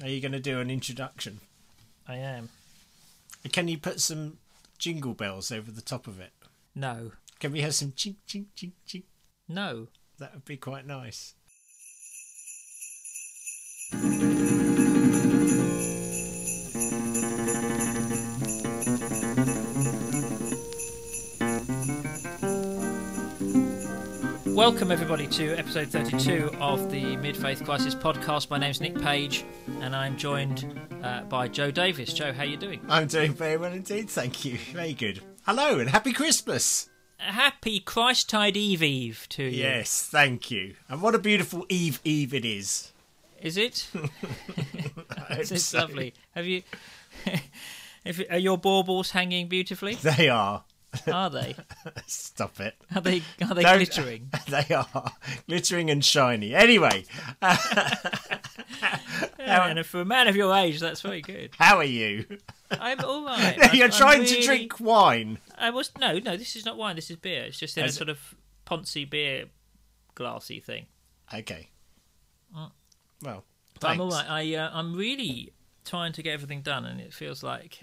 Are you going to do an introduction? I am. Can you put some jingle bells over the top of it? No. Can we have some ching, ching, ching, ching? No. That would be quite nice. Welcome everybody to episode 32 of the Mid Faith Crisis podcast. My name's Nick Page, and I'm joined by Joe Davis. Joe, how are you doing? I'm doing very well indeed, thank you. Very good. Hello and happy Christmas. Happy Christ-tide Eve to you. Yes, thank you. And what a beautiful Eve it is. Is it? It's so lovely. Have you? Are your baubles hanging beautifully? They are. Are they? Stop it. Are they glittering? They are. Glittering and shiny. Anyway. Yeah, and for a man of your age, that's very good. How are you? I'm all right. I'm trying to drink wine. No, this is not wine. This is beer. It's just in a sort of poncy beer glassy thing. Okay. Well, but I'm all right. I'm really trying to get everything done, and it feels like...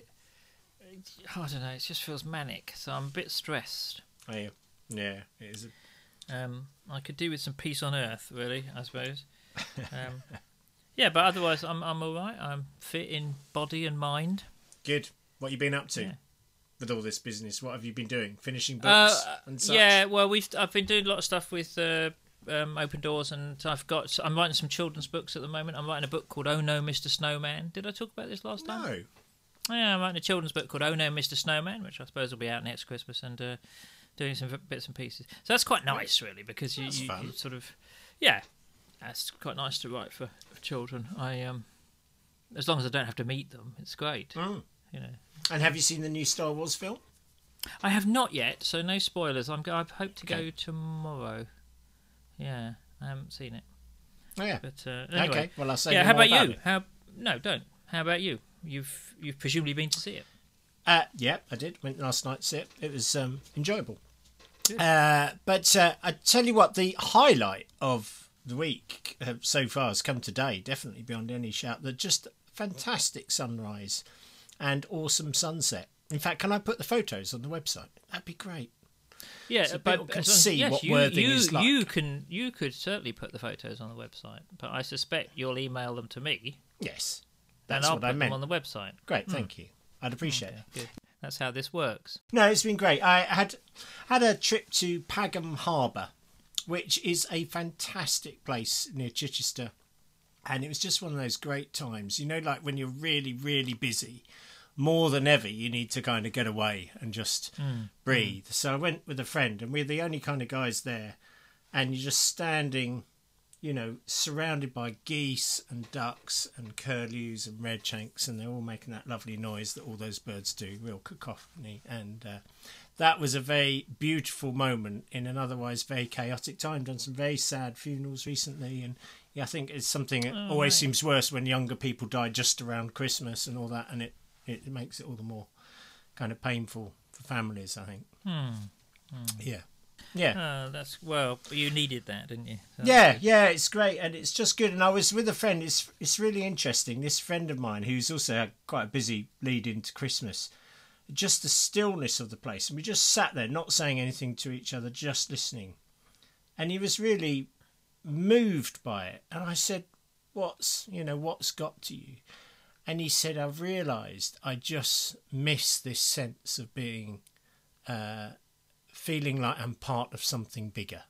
I don't know, it just feels manic, so I'm a bit stressed. Yeah, it is. I could do with some peace on earth, really, I suppose. Yeah, but otherwise I'm all right. I'm fit in body and mind. Good. What have you been up to with all this business? What have you been doing? Finishing books and such? Yeah, well, I've been doing a lot of stuff with Open Doors, and I'm writing some children's books at the moment. I'm writing a book called Oh No, Mr. Snowman. Did I talk about this last time? No. Yeah, I'm writing a children's book called Oh No, Mr. Snowman, which I suppose will be out next Christmas, and doing some bits and pieces. So that's quite nice, really, because you sort of... Yeah, that's quite nice to write for children. As long as I don't have to meet them, it's great. Mm. You know. And have you seen the new Star Wars film? I have not yet, so no spoilers. I hope to go tomorrow. Yeah, I haven't seen it. Oh, yeah. But, anyway. Okay, well, I'll say more about you. It. No, don't. How about you? You've presumably been to see it. Yeah, I did. Went last night to see it. It was enjoyable. Yeah. But I tell you what, the highlight of the week so far has come today, definitely beyond any shout. That just fantastic sunrise and awesome sunset. In fact, can I put the photos on the website? That'd be great. Yeah, so people can see what Worthing is like. You could certainly put the photos on the website, but I suspect you'll email them to me. Yes. That's what I meant. On the website. Great, thank you. I'd appreciate it. Good. That's how this works. No, it's been great. I had a trip to Pagham Harbour, which is a fantastic place near Chichester, and it was just one of those great times. You know, like when you're really, really busy, more than ever, you need to kind of get away and just breathe. So I went with a friend, and we're the only kind of guys there, and you're just standing... You know, surrounded by geese and ducks and curlews and redshanks, and they're all making that lovely noise that all those birds do, real cacophony. And that was a very beautiful moment in an otherwise very chaotic time. Done some very sad funerals recently, and yeah, I think it's something that always seems worse when younger people die just around Christmas and all that, and it makes it all the more kind of painful for families, I think. Yeah. Yeah, that's you needed that, didn't you? So yeah, it's great, and it's just good. And I was with a friend. It's really interesting. This friend of mine, who's also had quite a busy lead into Christmas, just the stillness of the place, and we just sat there, not saying anything to each other, just listening. And he was really moved by it. And I said, "What's got to you?" And he said, "I've realised I just miss this sense of being." Feeling like I'm part of something bigger.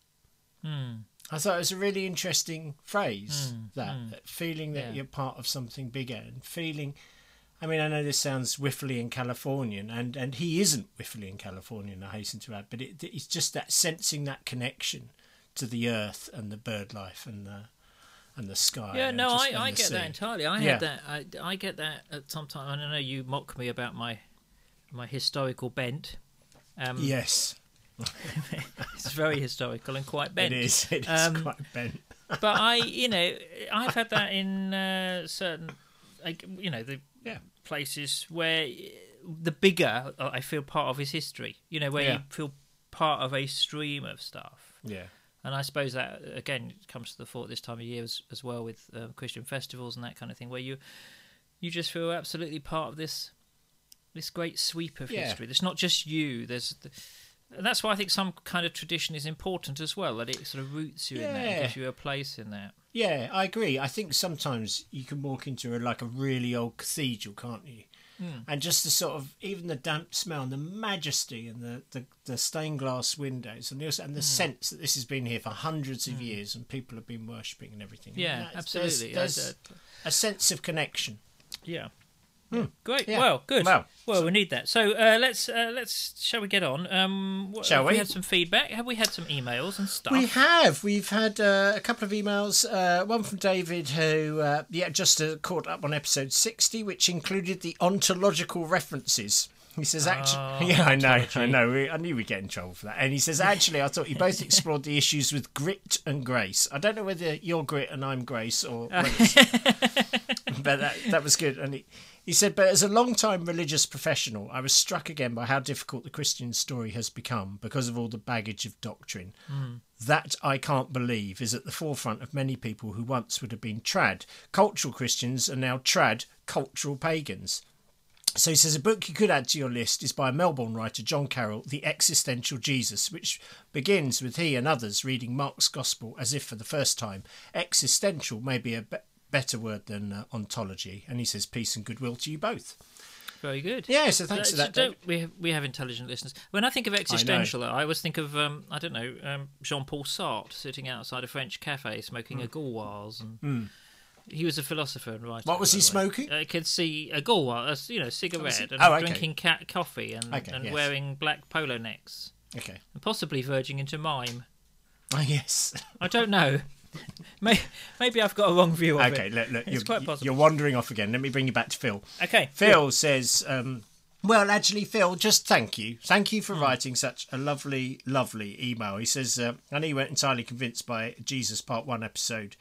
I thought it was a really interesting phrase, that feeling that you're part of something bigger, and feeling, I mean, I know this sounds whiffly and Californian, and he isn't whiffly and Californian, I hasten to add, but it's just that sensing that connection to the earth and the bird life and the sky. Yeah, no, I get that entirely. I had that. I get that at some time. And I know you mock me about my historical bent. Yes. It's very historical and quite bent. It is quite bent. But I've had that in certain, the places where the bigger I feel part of is history. You know, where you feel part of a stream of stuff. Yeah. And I suppose that, again, comes to the fore this time of year as well, with Christian festivals and that kind of thing, where you just feel absolutely part of this great sweep of history. It's not just you. And that's why I think some kind of tradition is important as well, that it sort of roots you in that and gives you a place in that. Yeah, I agree. I think sometimes you can walk into a really old cathedral, can't you? Mm. And just the sort of, even the damp smell and the majesty and the stained glass windows and the sense that this has been here for hundreds of years and people have been worshipping and everything. Yeah, absolutely. There's a sense of connection. Yeah. Mm. Great. Yeah. Well, good. Well, we need that. So let's. Shall we get on? Shall we? Have we had some feedback? Have we had some emails and stuff? We have. We've had a couple of emails. One from David, who just caught up on episode 60, which included the ontological references. He says, actually, I know. I knew we'd get in trouble for that. And he says, actually, I thought you both explored the issues with grit and grace. I don't know whether you're grit and I'm grace, or but that was good. And he said, but as a long-time religious professional, I was struck again by how difficult the Christian story has become because of all the baggage of doctrine. Mm. That, I can't believe, is at the forefront of many people who once would have been trad. Cultural Christians are now trad cultural pagans. So he says, a book you could add to your list is by Melbourne writer John Carroll, The Existential Jesus, which begins with he and others reading Mark's Gospel as if for the first time. Existential may be a better word than ontology. And he says, peace and goodwill to you both. Very good. Yeah, so thanks for that. We have intelligent listeners. When I think of existential, I always think of, Jean-Paul Sartre sitting outside a French cafe smoking a Gauloise and... Mm. He was a philosopher and writer. What was he smoking? I could see a Gauloise, cigarette, and drinking coffee and wearing black polo necks. Okay. And possibly verging into mime. Oh, yes. I don't know. Maybe I've got a wrong view of it. Okay, look. It's quite possible. You're wandering off again. Let me bring you back to Phil. Okay. Phil says, well, actually, Phil, just thank you. Thank you for writing such a lovely, lovely email. He says, I know you weren't entirely convinced by Jesus Part 1 episode,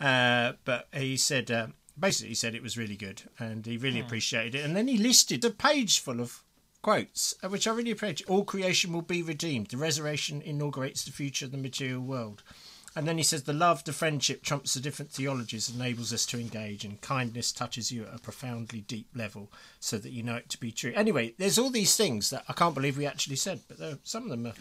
but he said basically it was really good and he really appreciated it, and then he listed a page full of quotes which I really appreciate. All creation will be redeemed, the resurrection inaugurates the future of the material world, and then he says the love, the friendship trumps the different theologies, enables us to engage, and kindness touches you at a profoundly deep level so that you know it to be true. Anyway, there's all these things that I can't believe we actually said, but some of them look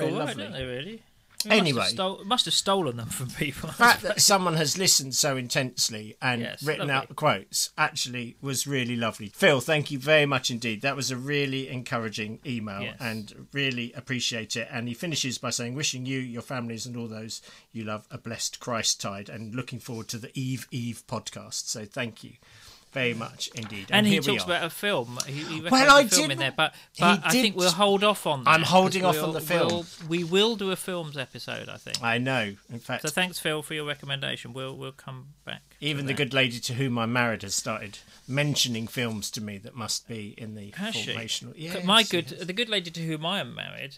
all right, don't they, really? Anyway, must have stolen them from people. The fact that someone has listened so intensely and written out the quotes actually was really lovely. Phil, thank you very much indeed. That was a really encouraging email and really appreciate it. And he finishes by saying, wishing you, your families and all those you love a blessed Christ-tide and looking forward to the Eve podcast. So thank you very much indeed. And he talks about a film. He well, I film did. In there, but I think we'll hold off on that. I'm holding off on the film. We will do a films episode, I think. I know, in fact. So thanks, Phil, for your recommendation. We'll come back. Even the good lady to whom I married has started mentioning films to me that must be in the formational. Yes, the good lady to whom I am married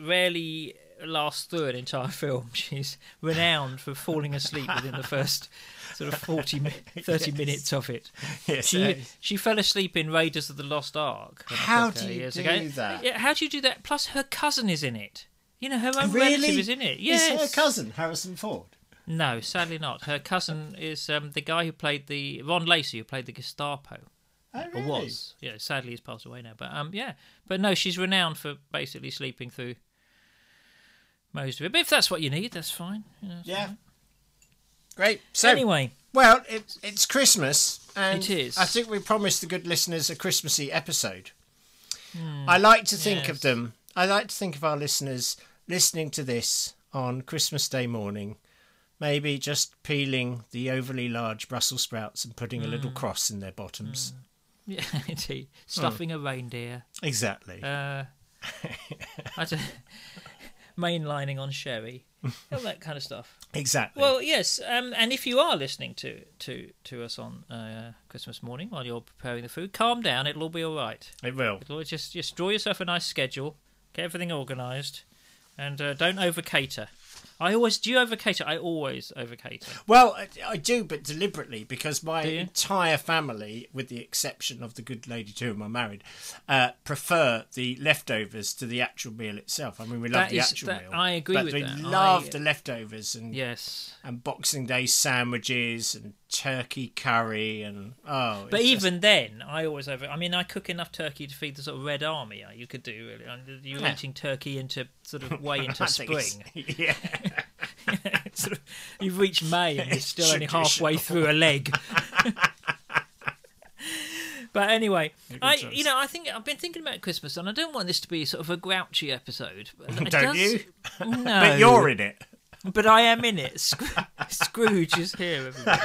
rarely lasts through an entire film. She's renowned for falling asleep within the first sort of 30 minutes of it. Yes, she fell asleep in Raiders of the Lost Ark. How do you do that? Yeah, how do you do that? Plus, her cousin is in it. Her own relative is in it. Yes. Is her cousin Harrison Ford? No, sadly not. Her cousin is the guy who played Ron Lacey, who played the Gestapo. Oh, really? Or was. Yeah, sadly he's passed away now. But but no, she's renowned for basically sleeping through most of it. But if that's what you need, that's fine. Fine. Great. So anyway, well, it's Christmas, and it is. I think we promised the good listeners a Christmassy episode. I like to think of them. I like to think of our listeners listening to this on Christmas Day morning, maybe just peeling the overly large Brussels sprouts and putting a little cross in their bottoms. Yeah, indeed. Stuffing a reindeer. Exactly. I don't. Mainlining on sherry, all that kind of stuff. Exactly. Well, yes, and if you are listening to us on Christmas morning while you're preparing the food, calm down. It'll all be all right. It will. Just draw yourself a nice schedule, get everything organised, and don't over cater. Do you overcater? I always overcater. Well, I do, but deliberately, because my entire family, with the exception of the good lady to whom I'm married, prefer the leftovers to the actual meal itself. I mean, we love the actual meal. I agree with that. But we love the leftovers and Boxing Day sandwiches and turkey curry and but even then, I always over. I mean, I cook enough turkey to feed the sort of Red Army. You could do really. You're eating turkey into sort of way into spring. Yeah. Sort of, you've reached May and you're still only halfway through a leg. But anyway, I think I've been thinking about Christmas, and I don't want this to be sort of a grouchy episode. Don't you? No, but you're in it. But I am in it. Scrooge is here, everybody.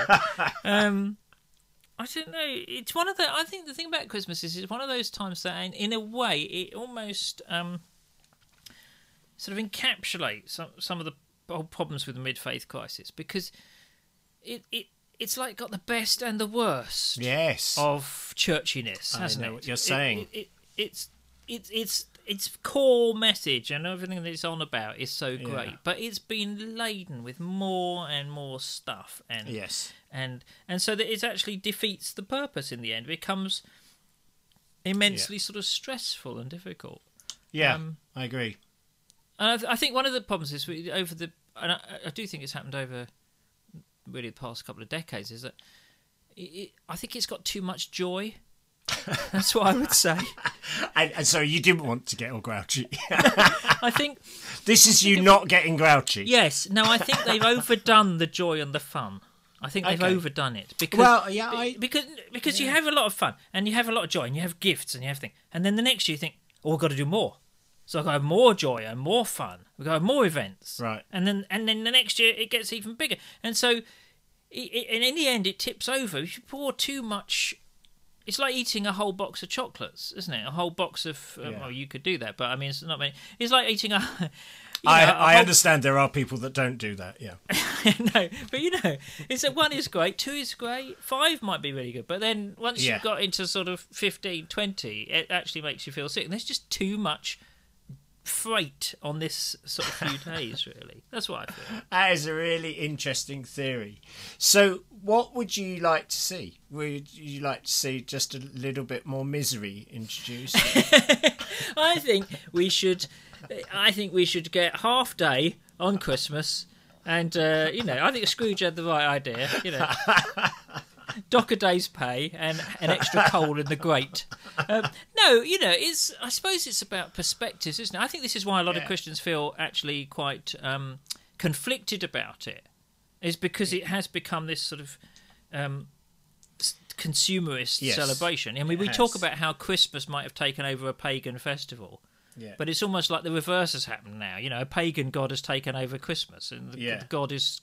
I don't know. It's one of the. I think the thing about Christmas is it's one of those times that, in a way, it almost sort of encapsulates some of the problems with the Mid Faith Crisis, because it's like got the best and the worst of churchiness, hasn't it? I know what you're saying. Its core message and everything that it's on about is so great, but it's been laden with more and more stuff, and so that it actually defeats the purpose in the end. It becomes immensely sort of stressful and difficult. Yeah, I agree. And I think one of the problems is I do think it's happened over really the past couple of decades, is that I think it's got too much joy. That's what I would say. And so you didn't want to get all grouchy. I think this is you not getting grouchy. Yes. No, I think they've overdone the joy and the fun. I think they've overdone it because you have a lot of fun and you have a lot of joy and you have gifts and you have everything, and then the next year you think, oh, I've got to do more. So I've got to have more joy and more fun. We've got to have more events, right? And then the next year it gets even bigger, and so and in the end it tips over. If you pour too much. It's like eating a whole box of chocolates, isn't it? A whole box of... Well, you could do that, but I mean, it's not many... It's like eating a... I understand there are people that don't do that, yeah. No, but it's that 1 is great, 2 is great, 5 might be really good, but then once you've got into sort of 15, 20, it actually makes you feel sick. And there's just too much freight on this sort of few days, really. That's what I feel. That is a really interesting theory. So... what would you like to see? Would you like to see just a little bit more misery introduced? I think we should get half day on Christmas, and I think Scrooge had the right idea. Dock a day's pay and an extra coal in the grate. It's. I suppose it's about perspectives, isn't it? I think this is why a lot of Christians feel actually quite conflicted about it. Is because it has become this sort of consumerist celebration. I mean, we talk about how Christmas might have taken over a pagan festival, but it's almost like the reverse has happened now. A pagan god has taken over Christmas, and the god is,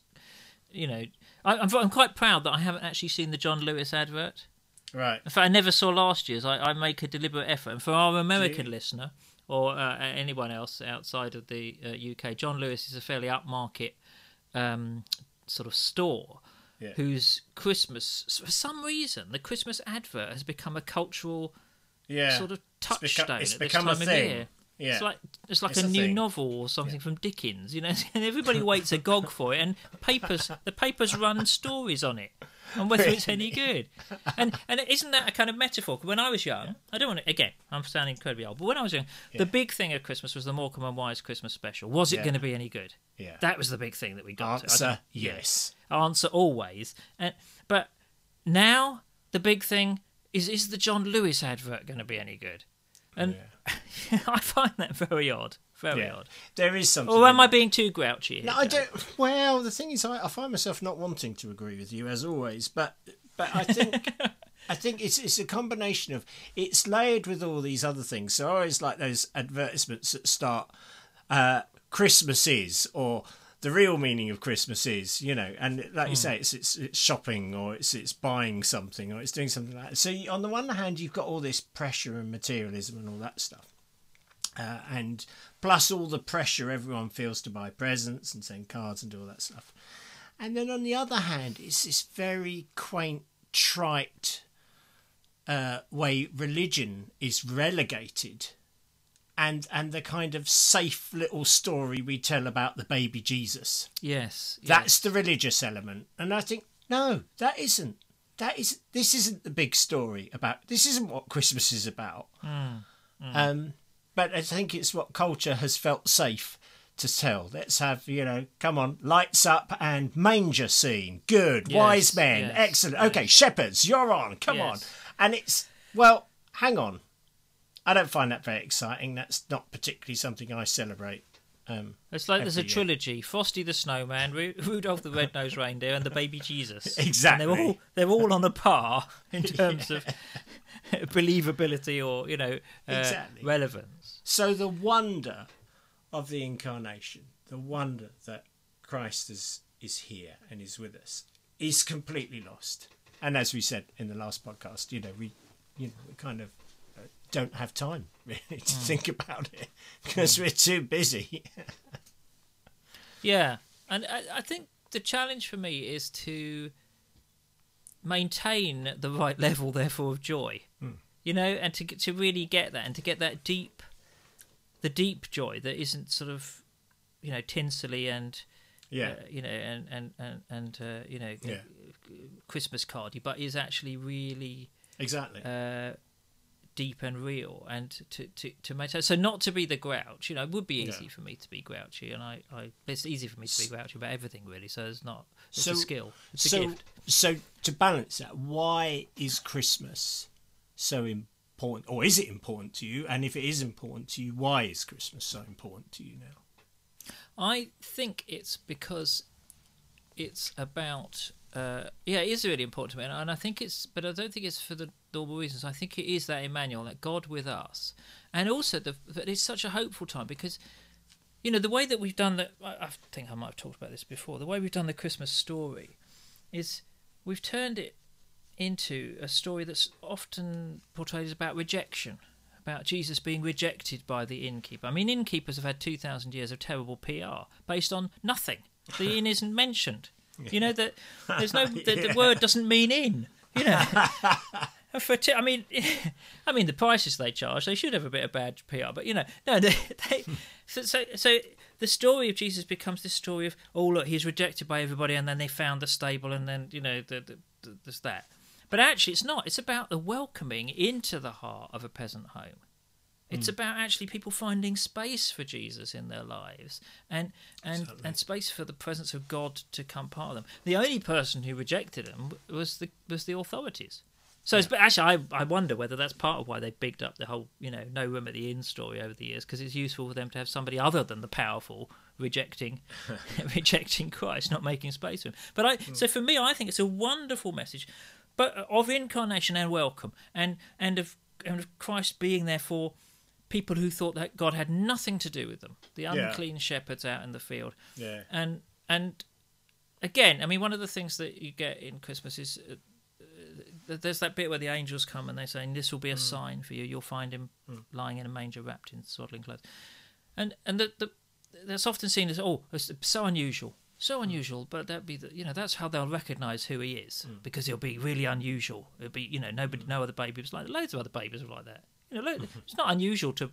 I'm quite proud that I haven't actually seen the John Lewis advert. Right. In fact, I never saw last year's. I make a deliberate effort, and for our American listener or anyone else outside of the UK, John Lewis is a fairly upmarket sort of store whose Christmas, for some reason, the Christmas advert has become a cultural sort of touchstone. It's become a thing. Yeah. It's like a new novel or something from Dickens, and everybody waits agog for it, and the papers run stories on it and whether it's any good. And isn't that a kind of metaphor? When I was young, I don't want to, again, I'm sounding incredibly old, but when I was young, the big thing of Christmas was the Morecambe and Wise Christmas special. Was it going to be any good? Yeah. That was the big thing that we got. Answer, yes. Answer, always. But now the big thing is the John Lewis advert going to be any good? And I find that very odd. Very odd. There is something. Or am I being too grouchy here? No, I don't. Well, the thing is, I find myself not wanting to agree with you as always. But I think it's a combination of, it's layered with all these other things. So I always like those advertisements that start Christmas is, or the real meaning of Christmas is, and like you say, it's shopping, or it's buying something, or it's doing something like that. So on the one hand, you've got all this pressure and materialism and all that stuff. And plus all the pressure everyone feels to buy presents and send cards and do all that stuff. And then on the other hand, it's this very quaint, trite way religion is relegated and the kind of safe little story we tell about the baby Jesus. Yes, yes. That's the religious element. And I think, no, that isn't. This isn't the big story about... This isn't what Christmas is about. Mm, mm. But I think it's what culture has felt safe to tell. Let's have, you know, come on, lights up and manger scene. Good, yes, wise men, yes, excellent. Yes. Okay, shepherds, you're on, come yes. on. And it's, well, hang on. I don't find that very exciting. That's not particularly something I celebrate. It's like there's a trilogy: Frosty the Snowman, Rudolph the Red-Nosed Reindeer, and the baby Jesus. Exactly. And they're all on a par in terms yeah. of believability or, you know, exactly. relevance. So the wonder of the incarnation, the wonder that Christ is here and is with us, is completely lost. And as we said in the last podcast, you know, we kind of don't have time really to think about it because we're too busy. Yeah, and I think the challenge for me is to maintain the right level, therefore, of joy. You know, and to really get that, and to get that deep joy that isn't sort of, you know, tinselly and you know, and you know, Christmas cardy, but is actually really exactly. Deep and real, and to maintain. So not to be the grouch, you know, it would be easy for me to be grouchy, and I it's easy for me to be grouchy about everything really. So it's not, it's a skill, it's a gift. So to balance that, why is Christmas so important, or is it important to you? And if it is important to you, why is Christmas so important to you now? I think it's because it's about. It is really important to me, and I think it's, but I don't think it's for the normal reasons. I think it is that Emmanuel, that God with us, and also that it's such a hopeful time because, you know, the way that we've done that, I think I might have talked about this before, the way we've done the Christmas story is we've turned it into a story that's often portrayed as about rejection, about Jesus being rejected by the innkeeper. I mean, innkeepers have had 2,000 years of terrible PR based on nothing. The inn isn't mentioned. You know, that there's no the word doesn't mean in. You know, I mean the prices they charge, they should have a bit of bad PR, but you know, no, so the story of Jesus becomes this story of, oh look, he's rejected by everybody, and then they found the stable, and then you know there's that. But actually, it's not. It's about the welcoming into the heart of a peasant home. It's about actually people finding space for Jesus in their lives and space for the presence of God to come part of them. The only person who rejected him was the authorities. So it's, but actually, I wonder whether that's part of why they bigged up the whole, you know, no room at the inn story over the years, because it's useful for them to have somebody other than the powerful rejecting Christ, not making space for him. But so for me, I think it's a wonderful message, but of incarnation and welcome and of Christ being there for people who thought that God had nothing to do with them, the unclean shepherds out in the field. Yeah. And again, I mean, one of the things that you get in Christmas is there's that bit where the angels come and they're saying, this will be a sign for you. You'll find him lying in a manger wrapped in swaddling clothes. And that's often seen as, oh, it's so unusual. So unusual, but that'd be that's how they'll recognise who he is, because he'll be really unusual. It'll be, you know, no other baby was like that. Loads of other babies were like that. You know, it's not unusual to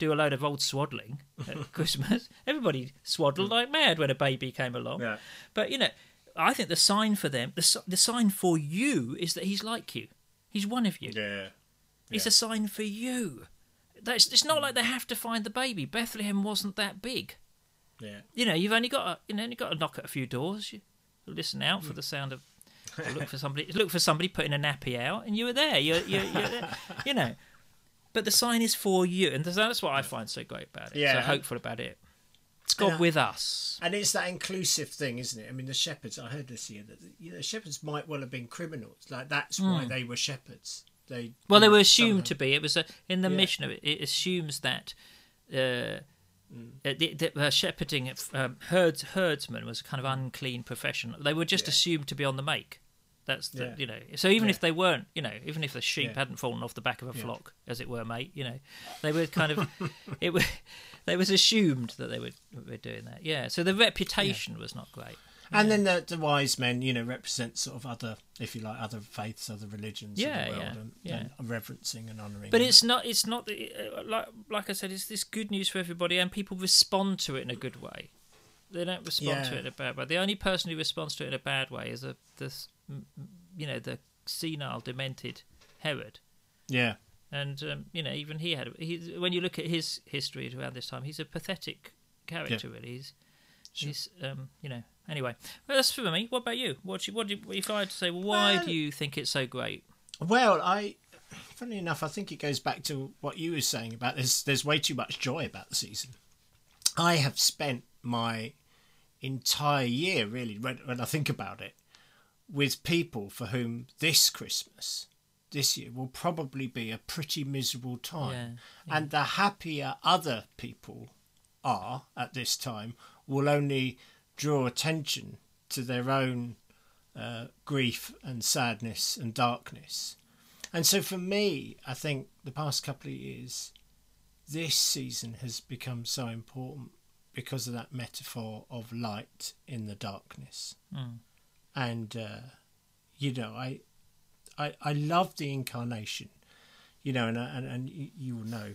do a load of old swaddling at Christmas. Everybody swaddled like mad when a baby came along. Yeah. But, you know, I think the sign for them, the sign for you is that he's like you. He's one of you. Yeah. It's a sign for you. It's not like they have to find the baby. Bethlehem wasn't that big. Yeah. You know, you've only got to knock at a few doors. You listen out for the sound of, look for somebody putting a nappy out, and you were there. You're there. You know. But the sign is for you, and that's what I find so great about it, so hopeful about it. It's God with us. And it's that inclusive thing, isn't it? I mean, the shepherds, I heard this year, that the shepherds might well have been criminals. Like, that's why they were shepherds. They were assumed to be. It was in the mission of it, it assumes that shepherding herdsmen was a kind of unclean profession. They were just assumed to be on the make. That's the you know, so even if they weren't, you know, even if the sheep hadn't fallen off the back of a flock, as it were, mate, you know, they were kind of it was assumed that they were doing that. Yeah, so the reputation was not great. And then the wise men, you know, represent sort of other, if you like, other faiths, other religions in the world, and reverencing and honouring. But it's not like I said, it's this good news for everybody, and people respond to it in a good way. They don't respond to it in a bad way. The only person who responds to it in a bad way is the senile, demented Herod. Yeah. And even he had. When you look at his history around this time, he's a pathetic character. Yeah. Really, he's. Anyway, well, that's for me. What about you? If I had to say, why do you think it's so great? Well, funnily enough, I think it goes back to what you were saying about this. There's way too much joy about the season. I have spent my entire year, really, when I think about it, with people for whom this Christmas, this year, will probably be a pretty miserable time. Yeah, yeah. And the happier other people are at this time will only draw attention to their own grief and sadness and darkness. And so for me, I think the past couple of years, this season has become so important because of that metaphor of light in the darkness. Mm. And, I love the incarnation, and you will know.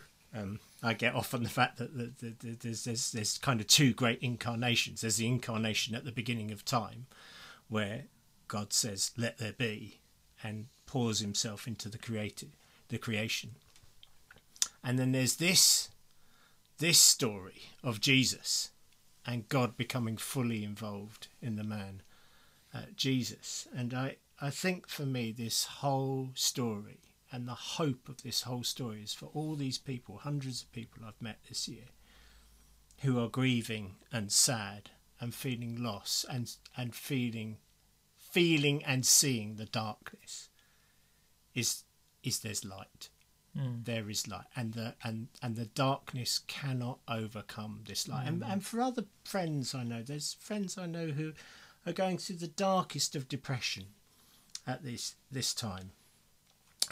I get off on the fact that there's kind of two great incarnations. There's the incarnation at the beginning of time, where God says, "Let there be," and pours Himself into the creation. And then there's this story of Jesus, and God becoming fully involved in the man, Jesus. And I think for me, this whole story and the hope of this whole story is for all these people, hundreds of people I've met this year, who are grieving and sad and feeling loss and feeling and seeing the darkness, is there's light. Mm. There is light, and the darkness cannot overcome this light. Mm. And for other friends I know, there's friends I know who are going through the darkest of depression at this time,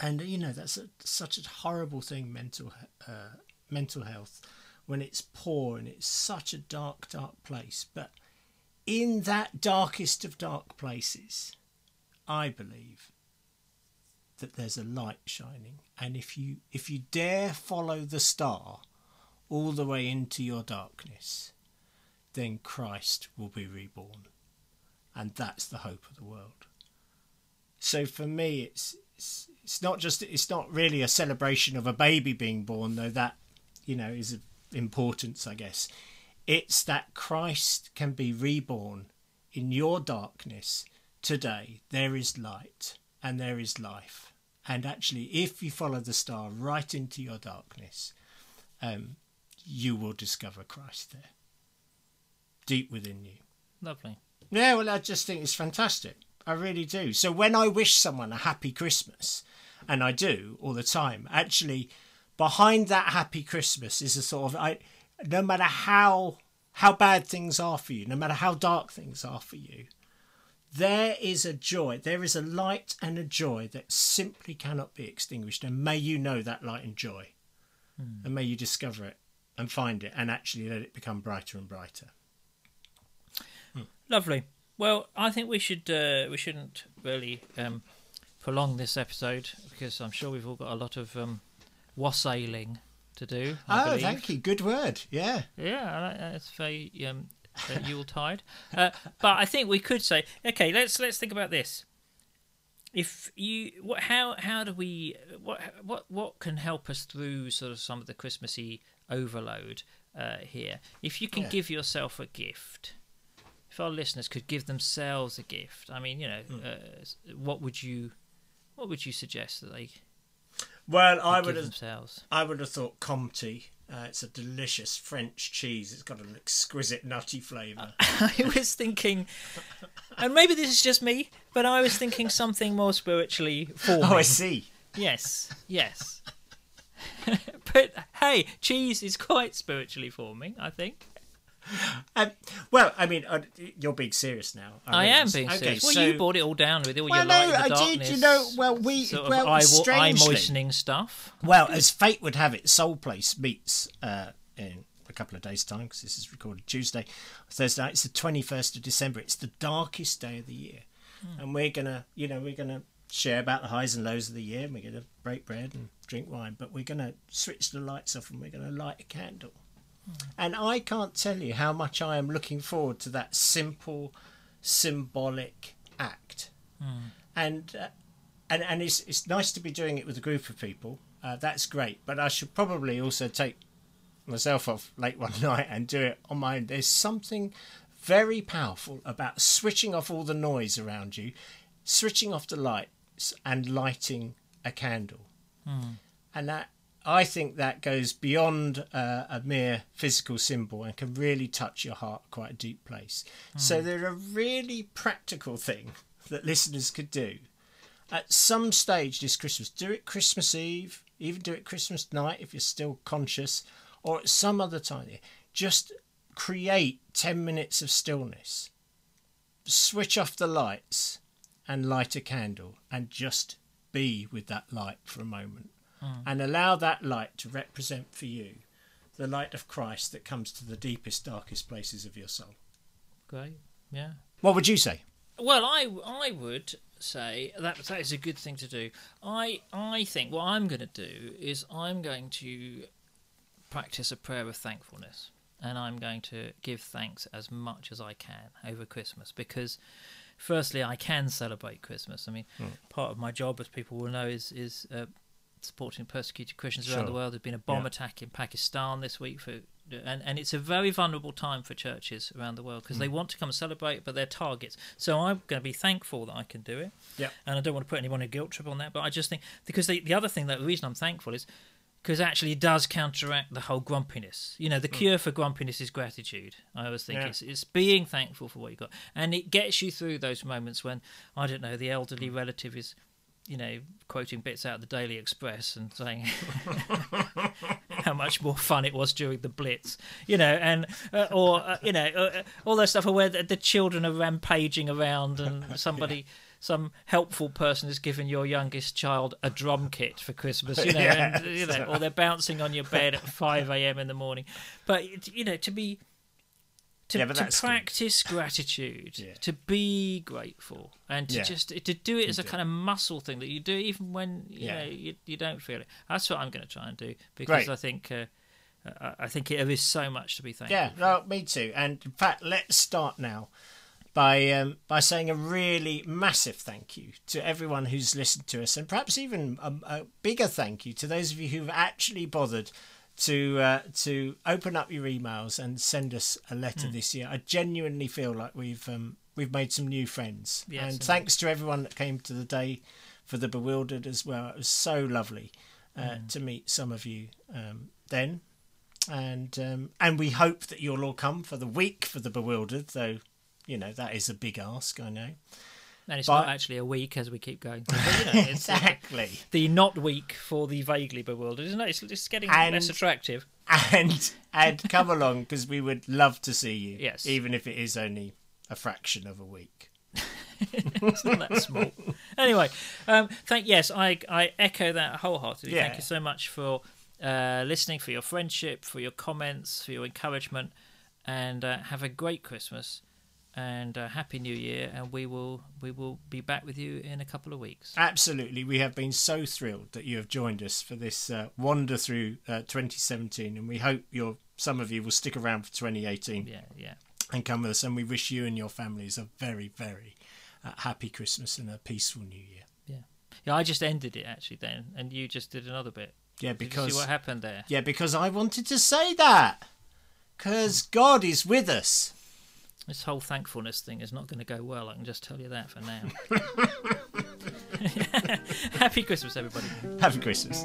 and that's such a horrible thing, mental health, when it's poor, and it's such a dark place. But in that darkest of dark places, I believe that there's a light shining, and if you dare follow the star all the way into your darkness, then Christ will be reborn, and that's the hope of the world. So for me, it's not really a celebration of a baby being born, though that, is of importance, I guess. It's that Christ can be reborn in your darkness today. There is light and there is life. And actually, if you follow the star right into your darkness, you will discover Christ there, deep within you. Lovely. Yeah, well, I just think it's fantastic. I really do. So when I wish someone a happy Christmas, and I do all the time, actually behind that happy Christmas is a sort of, no matter how bad things are for you, no matter how dark things are for you, there is a joy, there is a light and a joy that simply cannot be extinguished. And may you know that light and joy. Mm. And may you discover it and find it, and actually let it become brighter and brighter. Mm. Lovely. Well, I think we shouldn't really prolong this episode, because I'm sure we've all got a lot of wassailing to do. I believe. Thank you. Good word. Yeah. Yeah, it's very Yuletide. But I think we could say, okay, let's think about this. What can help us through sort of some of the Christmassy overload here? If you can give yourself a gift. If our listeners could give themselves a gift, I mean, what would you suggest that they? Well, I would have thought Comté. It's a delicious French cheese. It's got an exquisite nutty flavour. I was thinking, and maybe this is just me, but I was thinking something more spiritually forming. Oh, I see. Yes. But hey, cheese is quite spiritually forming, I think. You're being serious now. I am being serious. Well, so, you brought it all down with all your light and the darkness. I did, eye moistening stuff. Well, as fate would have it, Soul Place meets in couple of days' time, because this is recorded Thursday night. It's the 21st of December. It's the darkest day of the year. Mm. And we're going to, you know, we're going to share about the highs and lows of the year, and we're going to break bread and drink wine, but we're going to switch the lights off and we're going to light a candle. Mm. And I can't tell you how much I am looking forward to that simple, symbolic act. Mm. And it's nice to be doing it with a group of people. That's great, but I should probably also take myself off late one night and do it on my own. There's something very powerful about switching off all the noise around you, switching off the lights and lighting a candle. Mm. And that, I think that goes beyond a mere physical symbol and can really touch your heart quite a deep place. Mm. So they're a really practical thing that listeners could do at some stage this Christmas. Do it Christmas Eve, even do it Christmas night if you're still conscious, or at some other time. Just create 10 minutes of stillness, switch off the lights and light a candle, and just be with that light for a moment. Mm. And allow that light to represent for you the light of Christ that comes to the deepest, darkest places of your soul. Great, yeah. What would you say? Well, I would say that is a good thing to do. I think what I'm going to do is I'm going to practice a prayer of thankfulness, and I'm going to give thanks as much as I can over Christmas, because firstly, I can celebrate Christmas. I mean, part of my job, as people will know, is supporting persecuted Christians around the world. There's been a bomb attack in Pakistan this week and it's a very vulnerable time for churches around the world, because they want to come and celebrate, but they're targets. So I'm going to be thankful that I can do it. Yeah. And I don't want to put anyone on a guilt trip on that, but I just think, because the other thing, the reason I'm thankful is because actually it does counteract the whole grumpiness. You know, the cure for grumpiness is gratitude. I always think it's being thankful for what you've got. And it gets you through those moments when, I don't know, the elderly relative is, you know, quoting bits out of the Daily Express and saying how much more fun it was during the Blitz, you know, and all that stuff where the children are rampaging around and somebody... some helpful person has given your youngest child a drum kit for Christmas, you know, and, you know, or they're bouncing on your bed at 5 a.m. in the morning. But, you know, to practice gratitude, to be grateful, and to just to do it as a kind of muscle thing that you do even when you know you don't feel it. That's what I'm going to try and do, because I think there is so much to be thankful for. Yeah, no, me too. And in fact, let's start now. By saying a really massive thank you to everyone who's listened to us, and perhaps even a bigger thank you to those of you who've actually bothered to open up your emails and send us a letter this year. I genuinely feel like we've made some new friends, and thanks to everyone that came to the day for the Bewildered as well. It was so lovely to meet some of you then, and we hope that you'll all come for the week for the Bewildered, though. You know, that is a big ask, I know. And it's not actually a week, as we keep going through. But, you know, it's exactly. The not week for the vaguely bewildered, isn't it? It's getting less attractive. And come along, because we would love to see you. Yes. Even if it is only a fraction of a week. It's not that small. Anyway, I echo that wholeheartedly. Yeah. Thank you so much for listening, for your friendship, for your comments, for your encouragement, and have a great Christmas. And a happy new year, and we will be back with you in a couple of weeks. Absolutely. We have been so thrilled that you have joined us for this wander through 2017, and we hope some of you will stick around for 2018 and come with us, and we wish you and your families a very, very happy Christmas and a peaceful new year. I just ended it actually then, and you just did another bit. Did you see what happened there? Because I wanted to say that, because God is with us. This whole thankfulness thing is not going to go well, I can just tell you that for now. Happy Christmas, everybody. Happy Christmas.